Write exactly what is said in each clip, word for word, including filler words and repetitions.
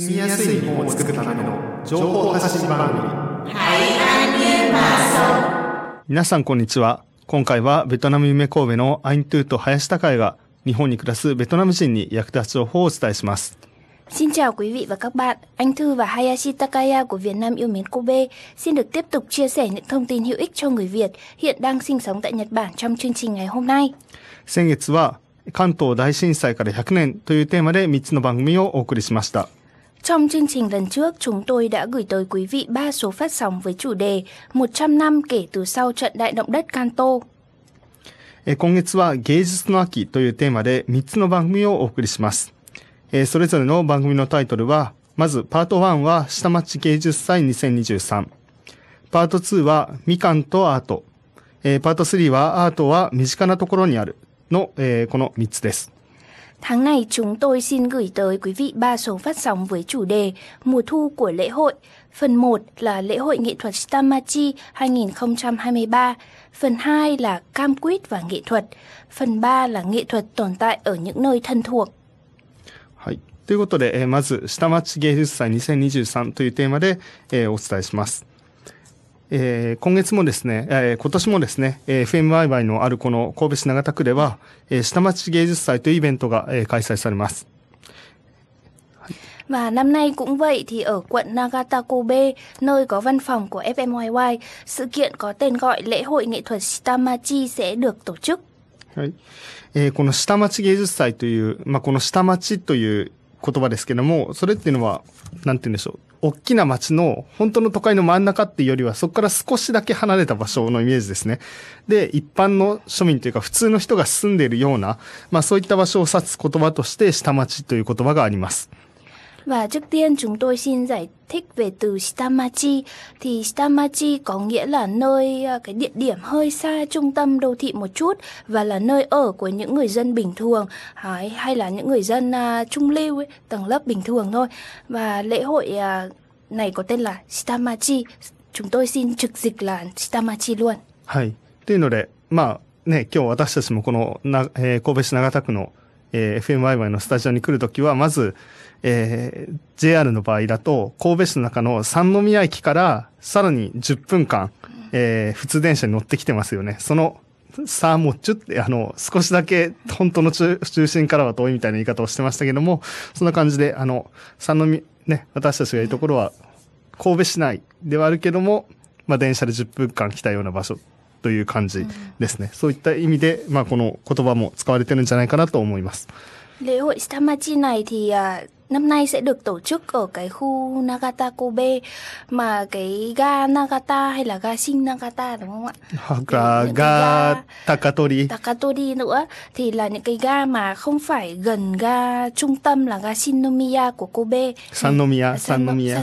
住みやすい日本を作るための情報発信番組、皆さんこんにちは。今回はベトナム夢神戸のアイントゥーと林孝也が日本に暮らすベトナム人に役立つ情報をお伝えします。Xin chào quý vị và các bạn, anh Thư và Hayashi Takaya của Việt Nam yêu mến Kobe xin được tiếp tục chia sẻ những thông tin hữu ích cho người Việt hiện đang sinh sống tại Nhật Bản trong chương trình ngày hôm nay. 先月は関東大震災からひゃくねんというテーマでみっつの番組をお送りしました。Trong chương trình lần trước, chúng tôi đã gửi tới quý vị ba số phát sóng với chủ đề một trăm năm kể từ sau trận đại động đất Kanto. 今月は芸術の秋というテーマでみっつの番組をお送りします。えー、それぞれの番組のタイトルは、まずパートワンは下町芸術祭にせんにじゅうさん、パートツーはみかんとアート、えー、パートスリーはアートは身近なところにあるの、えー、このみっつです。Tháng này chúng tôi xin gửi tới quý vị ba số phát sóng với chủ đề Mùa thu của lễ hội. Phần một là lễ hội nghệ thuật Shitamachi hai không hai ba, phần hai là cam quýt và nghệ thuật, phần ba là nghệ thuật tồn tại ở những nơi thân thuộc。はい、ということで、えー、まず下町芸術祭にせんにじゅうさんというテーマで、えー、お伝えします、えー、今月もですね、えー、今年もですね、えー、エフエム ワイワイ のあるこの神戸市長田区では、えー、下町芸術祭というイベントが、えー、開催されます。Và năm nay cũng vậy thì ở quận Nagata Kobe, nơi có văn phòng của エフエム ワイワイ, sự kiện có tên gọi lễ hội nghệ thuật Shitamachi sẽ được tổ chức。はい、えー、この下町芸術祭という、まあ、この下町という言葉ですけども、それっていうのは、なんて言うんでしょう。大きな町の、本当の都会の真ん中っていうよりは、そこから少しだけ離れた場所のイメージですね。で、一般の庶民というか、普通の人が住んでいるような、まあ、そういった場所を指す言葉として、下町という言葉があります。Và trước tiên chúng tôi xin giải thích về từ Shitamachi. Thì Shitamachi có nghĩa là nơi, cái địa điểm hơi xa trung tâm đô thị một chút, và là nơi ở của những người dân bình thường, hay, hay là những người dân uh, trung lưu ấy, tầng lớp bình thường thôi. Và lễ hội uh, này có tên là Shitamachi. Chúng tôi xin trực dịch là Shitamachi luôn. はい。というので、まあね、今日私たちもこの、えー、神戸市長田区のえー、エフエムワイワイ のスタジオに来るときは、まず、えー、ジェイアール の場合だと、神戸市の中のSannomiya駅から、さらにじゅっぷんかん、えー、普通電車に乗ってきてますよね。その、さあもうちょっと、あの、少しだけ、本当の 中, 中心からは遠いみたいな言い方をしてましたけども、そんな感じで、あの、Sannomiya、ね、私たちがいるところは、神戸市内ではあるけども、まあ、電車でじゅっぷんかん来たような場所。という感じですね。そういった意味で、まあ、この言葉も使われてるんじゃないかなと思います。lễ hội Shitamachi này thì năm nay sẽ được tổ chức ở cái khu Nagata Kobe, mà cái ga Nagata hay là ga Shin-Nagata đúng không ạ? Hoặc là ga Takatori. Takatori nữa thì là những cái ga mà không phải gần ga trung tâm là ga Sannomiya của Kobe. Sannomiya, Sannomiya.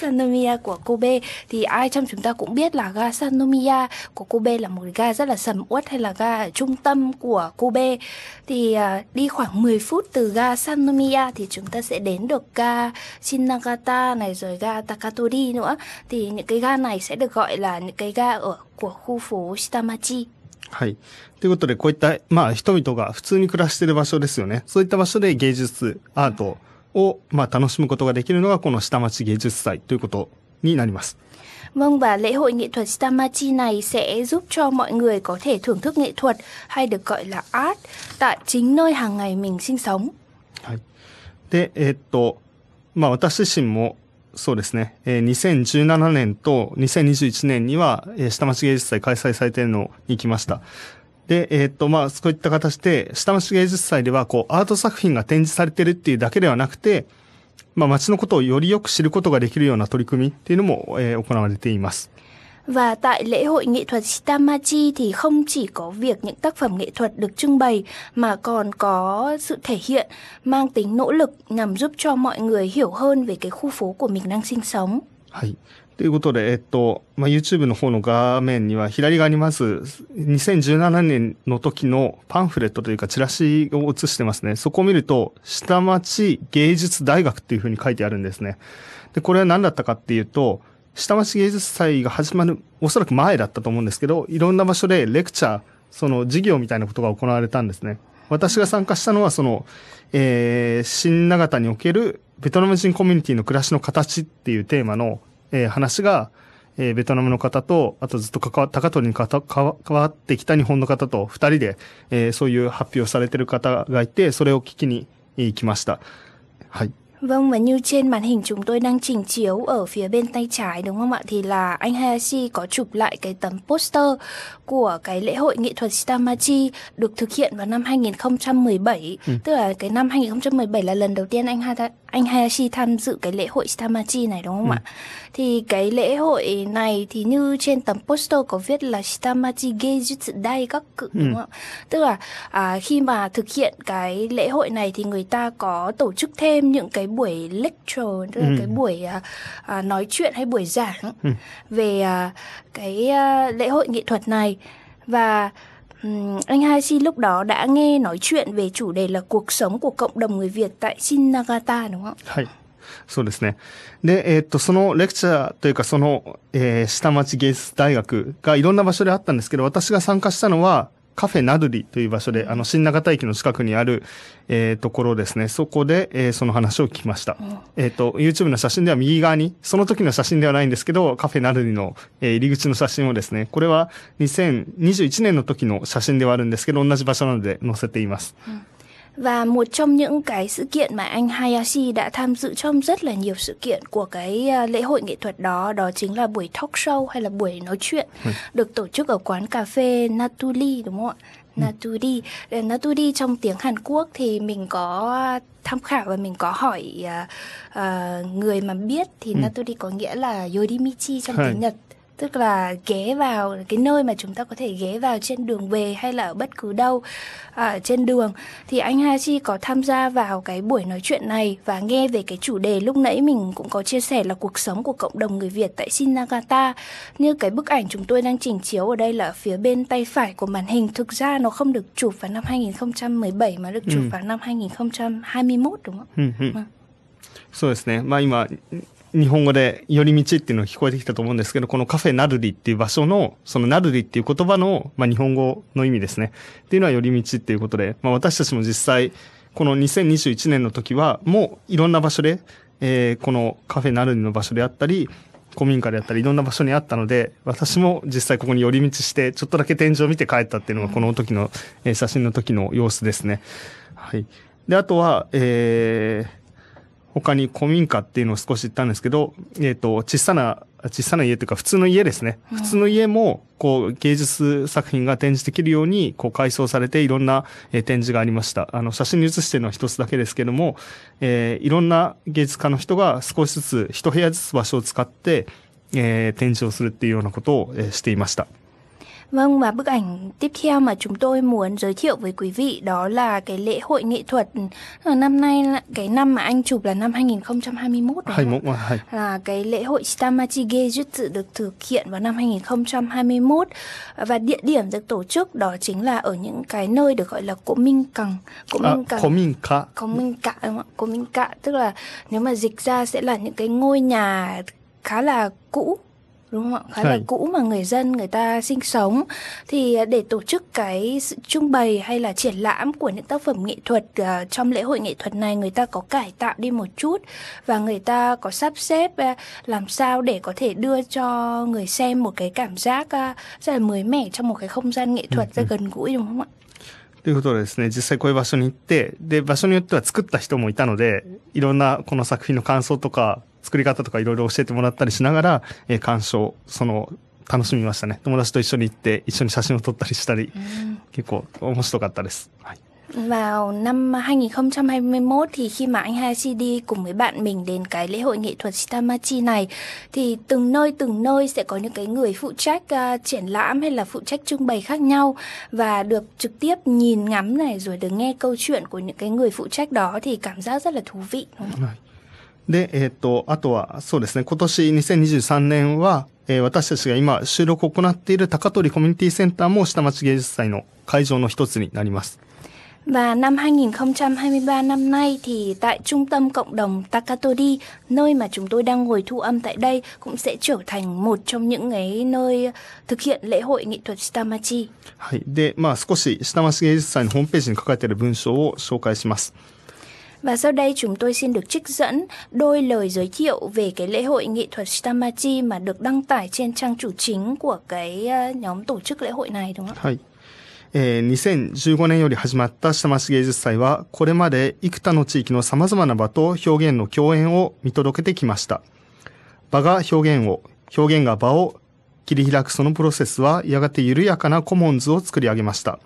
Sannomiya của Kobe thì ai trong chúng ta cũng biết là ga Sannomiya của Kobe là một ga rất là sầm uất hay là ga ở trung tâm của Kobe. Thì uh, đi khoảng mười phút từ ga Sannomiya thì chúng ta sẽ đến được ga Shin-Nagata này, rồi ga Takatori nữa. Thì những cái ga này sẽ được gọi là những cái ga ở của khu phố Shitamachi。はい。ということで、こういったまあ人々が普通に暮らしている場所ですよね。そういった場所で芸術アートを、まあ、楽しむことができるのがこの下町芸術祭ということになります。Vâng, và lễ hội nghệ thuật Shitamachi này sẽ giúp cho mọi người có thể thưởng thức nghệ thuật, hay được gọi là art, tại chính nơi hàng ngày mình sinh sống。はい。で、えー、っと、まあ私自身もそうですね、えー、にせんじゅうななねんとにせんにじゅういちねんには、えー、下町芸術祭開催されているのに行きました。で、えっと、まあ、そういった形で、下町芸術祭では、こう、アート作品が展示されてるっていうだけではなくて、まあ、街のことをよりよく知ることができるような取り組みっていうのも、えー、行われています。Và tại lễ hội nghệ thuật Shitamachi thì không chỉ có việc những tác phẩm nghệ thuật được trưng bày mà còn có sự thể hiện mang tính nỗ lực nhằm giúp cho mọi người hiểu hơn về cái khu phố của mình đang sinh sống。はい。ということで、えっと、まあ、YouTube の方の画面には左側にまずにせんじゅうななねんの時のパンフレットというかチラシを映してますね。そこを見ると、下町芸術大学っていうふうに書いてあるんですね。で、これは何だったかっていうと、下町芸術祭が始まる、おそらく前だったと思うんですけど、いろんな場所でレクチャー、その授業みたいなことが行われたんですね。私が参加したのは、その、えー、新長田におけるベトナム人コミュニティの暮らしの形っていうテーマの、えー、話が、えー、ベトナムの方と、あとずっと関わ、高取にかた関わってきた日本の方と二人で、えー、そういう発表されてる方がいて、それを聞きに行きました。はい。Vâng, và như trên màn hình chúng tôi đang trình chiếu ở phía bên tay trái đúng không ạ? Thì là anh Hayashi có chụp lại cái tấm poster của cái lễ hội nghệ thuật Shitamachi được thực hiện vào năm hai nghìn không trăm mười bảy. Ừ. Tức là cái năm hai nghìn không trăm mười bảy là lần đầu tiên anh, ha- anh Hayashi tham dự cái lễ hội Shitamachi này đúng không ừ. ạ? Thì cái lễ hội này thì như trên tấm poster có viết là Shitamachi Geijutsu các cự đúng không ạ? Tức là à, khi mà thực hiện cái lễ hội này thì người ta có tổ chức thêm những cái buổi lecture, tức là ừ. cái buổi à, à, nói chuyện hay buổi giảng ừ. về à, cái à, lễ hội nghệ thuật này. Và um, anh Hayashi lúc đó đã nghe nói chuyện về chủ đề là cuộc sống của cộng đồng người Việt tại Shin-Nagata đúng không? はい、そうですね。で、えー、っとそのレクチャーというかその、えー、下町芸術大学がいろんな場所であったんですけど、私が参加したのはカフェナドリという場所で、あの、新長田駅の近くにある、えー、ところですね。そこで、えー、その話を聞きました。えっと、YouTube の写真では右側に、その時の写真ではないんですけど、カフェナドリの、えー、入り口の写真をですね、これはにせんにじゅういちねんの時の写真ではあるんですけど、同じ場所なので載せています。うんVà một trong những cái sự kiện mà anh Hayashi đã tham dự trong rất là nhiều sự kiện của cái lễ hội nghệ thuật đó, đó chính là buổi talk show hay là buổi nói chuyện ừ. được tổ chức ở quán cà phê Naturi đúng không ạ? Ừ. Naturi. Naturi trong tiếng Hàn Quốc thì mình có tham khảo và mình có hỏi uh, uh, người mà biết thì ừ. Naturi có nghĩa là yorimichi trong ừ. tiếng Nhật.tức là ghé vào cái nơi mà chúng ta có thể ghé vào trên đường về hay là ở bất cứ đâu ở trên đường. Thì anh Hayashi có tham gia vào cái buổi nói chuyện này và nghe về cái chủ đề lúc nãy mình cũng có chia sẻ là cuộc sống của cộng đồng người Việt tại Shin-Nagata. Như cái bức ảnh chúng tôi đang trình chiếu ở đây là ở phía bên tay phải của màn hình. Thực ra nó không được chụp vào năm hai nghìn không trăm mười bảy mà được chụp ừ. vào năm hai nghìn không trăm hai mươi mốt đúng không? Ừ, ừ. そうですね。まあ今日本語で寄り道っていうのが聞こえてきたと思うんですけど、このカフェナルリっていう場所の、そのナルリっていう言葉の、まあ日本語の意味ですね。っていうのは寄り道っていうことで、まあ私たちも実際、このにせんにじゅういちねんの時は、もういろんな場所で、えー、このカフェナルリの場所であったり、古民家であったり、いろんな場所にあったので、私も実際ここに寄り道して、ちょっとだけ天井を見て帰ったっていうのがこの時の、えー、写真の時の様子ですね。はい。で、あとは、えー、他に古民家っていうのを少し言ったんですけど、えっと、小さな、小さな家というか普通の家ですね。普通の家も、こう、芸術作品が展示できるように、こう、改装されていろんな展示がありました。あの、写真に写してるのは一つだけですけども、えー、いろんな芸術家の人が少しずつ、一部屋ずつ場所を使って、えー、展示をするっていうようなことをしていました。Vâng, và bức ảnh tiếp theo mà chúng tôi muốn giới thiệu với quý vị đó là cái lễ hội nghệ thuật. Năm nay, cái năm mà anh chụp là năm hai nghìn không trăm hai mươi mốt đúng không? Là cái lễ hội Shitamachi Geijutsu được thực hiện vào năm hai nghìn không trăm hai mươi mốt. Và địa điểm được tổ chức đó chính là ở những cái nơi được gọi là Kominka. Kominka. Kominka, đúng không? Kominka, tức là nếu mà dịch ra sẽ là những cái ngôi nhà khá là cũ.đúng không ạ? Khá là cũ mà người dân người ta sinh sống. Thì để tổ chức cái sự trưng bày hay là triển lãm của những tác phẩm nghệ thuật uh, trong lễ hội nghệ thuật này, người ta có cải tạo đi một chút và người ta có sắp xếp uh, làm sao để có thể đưa cho người xem một cái cảm giác uh, rất là mới mẻ trong một cái không gian nghệ thuật rất gần gũi đúng không ạ?ということでですね、実際こういう場所に行って、で、場所によっては作った人もいたので、いろんなこの作品の感想とか、作り方とかいろいろ教えてもらったりしながら、えー、鑑賞、その、楽しみましたね。友達と一緒に行って、一緒に写真を撮ったりしたり、結構面白かったです。はい。Vào năm hai nghìn không trăm hai mươi mốt thì khi mà anh Hayashi đi cùng với bạn mình đến cái lễ hội nghệ thuật Shitamachi này thì từng nơi từng nơi sẽ có những cái người phụ trách uh, triển lãm hay là phụ trách trưng bày khác nhau và được trực tiếp nhìn ngắm này rồi được nghe câu chuyện của những cái người phụ trách đó thì cảm giác rất là thú vị. で、えー、っと、あとは、そうですね、今年にせんにじゅうさんねんは、えー、私たちが今収録を行っているTakatori Community Centerも下町芸術祭の会場の一つになります。Và năm hai nghìn không trăm hai mươi ba năm nay thì tại trung tâm cộng đồng Takatori, nơi mà chúng tôi đang ngồi thu âm tại đây, cũng sẽ trở thành một trong những cái nơi thực hiện lễ hội nghệ thuật Shitamachi. はい。で、まあ少し下町芸術祭のホームページに書かれている文章を紹介します。Và sau đây chúng tôi xin được trích dẫn đôi lời giới thiệu về cái lễ hội nghệ thuật Shitamachi mà được đăng tải trên trang chủ chính của cái nhóm tổ chức lễ hội này, đúng không ạ? えー、にせんじゅうごねんより始まった下町芸術祭は、これまで幾多の地域の様々な場と表現の共演を見届けてきました。場が表現を、表現が場を切り開くそのプロセスは、やがて緩やかなコモンズを作り上げました。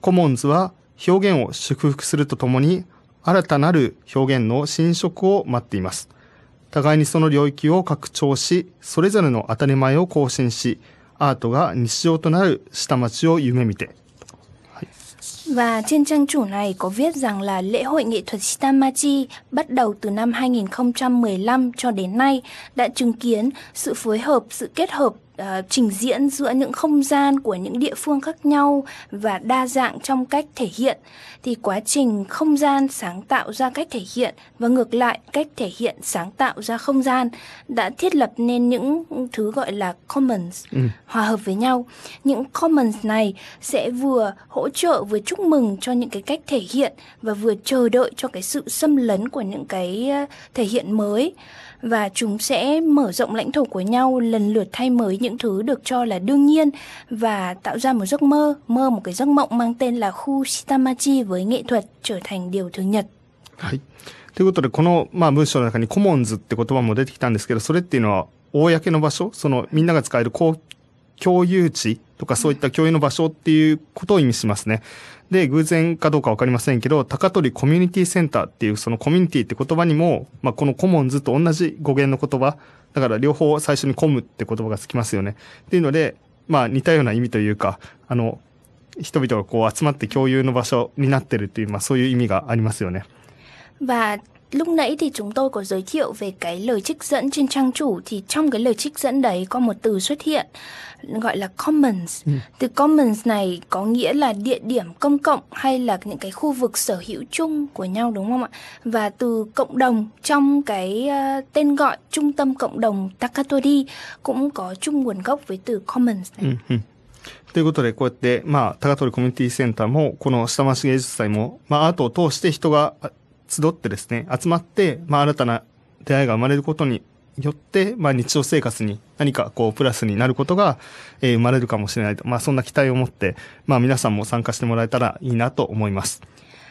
コモンズは表現を祝福するとともに、新たなる表現の侵食を待っています。互いにその領域を拡張し、それぞれの当たり前を更新し、アートが日常となる下町を夢見て。Và trên trang chủ này có viết rằng là lễ hội nghệ thuật Shitamachi bắt đầu từ năm hai nghìn không trăm mười lăm cho đến nay đã chứng kiến sự phối hợp, sự kết hợp uh, trình diễn giữa những không gian của những địa phương khác nhau và đa dạng trong cách thể hiện. Thì quá trình không gian sáng tạo ra cách thể hiện và ngược lại cách thể hiện sáng tạo ra không gian đã thiết lập nên những thứ gọi là commons, ừ. hòa hợp với nhau. Những commons này sẽ vừa hỗ trợ, vừa chúc mừng cho những cái cách thể hiện và vừa chờ đợi cho cái sự xâm lấn của những cái thể hiện mới. Và chúng sẽ mở rộng lãnh thổ của nhau, lần lượt thay mới những thứ được cho là đương nhiên và tạo ra một giấc mơ, mơ một cái giấc mộng mang tên là khu Shitamachi với nghệ thuật trở thành điều thường nhật. はい。ということで、この、まあ、文章の中にコモンズって言葉も出てきたんですけど、それっていうのは公の場所、そのみんなが使える公共有地とかそういった共有の場所っていうことを意味しますね。で、偶然かどうかわかりませんけど、高取コミュニティセンターっていうそのコミュニティって言葉にも、まあ、このコモンズと同じ語源の言葉、だから両方最初にコムって言葉がつきますよね。っていうので、まあ似たような意味というか、あの、人々がこう集まって共有の場所になってるっていう、まあそういう意味がありますよね。But lúc nãy thì chúng tôi có giới thiệu về cái lời trích dẫn trên trang chủ, thì trong cái lời trích dẫn đấy có một từ xuất hiện gọi là commons. Ừ. Từ commons này có nghĩa là địa điểm công cộng hay là những cái khu vực sở hữu chung của nhau, đúng không ạ? Và từ cộng đồng trong cái uh, tên gọi trung tâm cộng đồng Takatori cũng có chung nguồn gốc với từ commons này. Ừ. ということで、こうやって、まあ、高取コミュニティセンターも、この下町芸術祭も、まあ、アートを通して人が集ってですね、集まって、まあ、新たな出会いが生まれることによって、まあ、日常生活に何かこうプラスになることが、えー、生まれるかもしれないと、まあ、そんな期待を持って、まあ、皆さんも参加してもらえたらいいなと思います。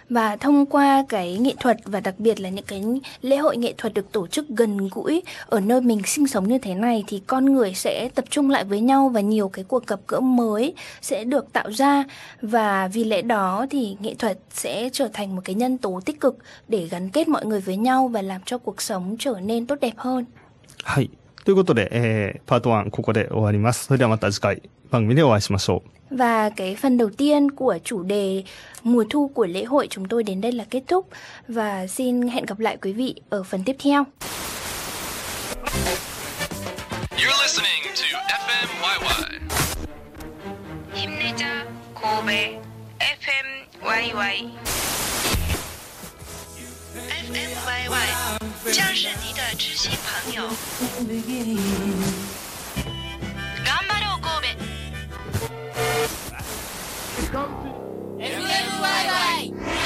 Và thông qua cái nghệ thuật và đặc biệt là những cái lễ hội nghệ thuật được tổ chức gần gũi ở nơi mình sinh sống như thế này thì con người sẽ tập trung lại với nhau và nhiều cái cuộc gặp gỡ mới sẽ được tạo ra. Và vì lẽ đó thì nghệ thuật sẽ trở thành một cái nhân tố tích cực để gắn kết mọi người với nhau và làm cho cuộc sống trở nên tốt đẹp hơn. はい。ということで、えー、パートワンここで終わります。それではまた次回番組でお会いしましょう。Và cái phần đầu tiên của chủ đề mùa thu của lễ hội chúng tôi đến đây là kết thúc. Và xin hẹn gặp lại quý vị ở phần tiếp theo. You're listening to ép em y y. Himneja Kobe ép em y y. ép em y y 就是你的知心朋友. 頑張ろう神戸。 エフエムワイワイ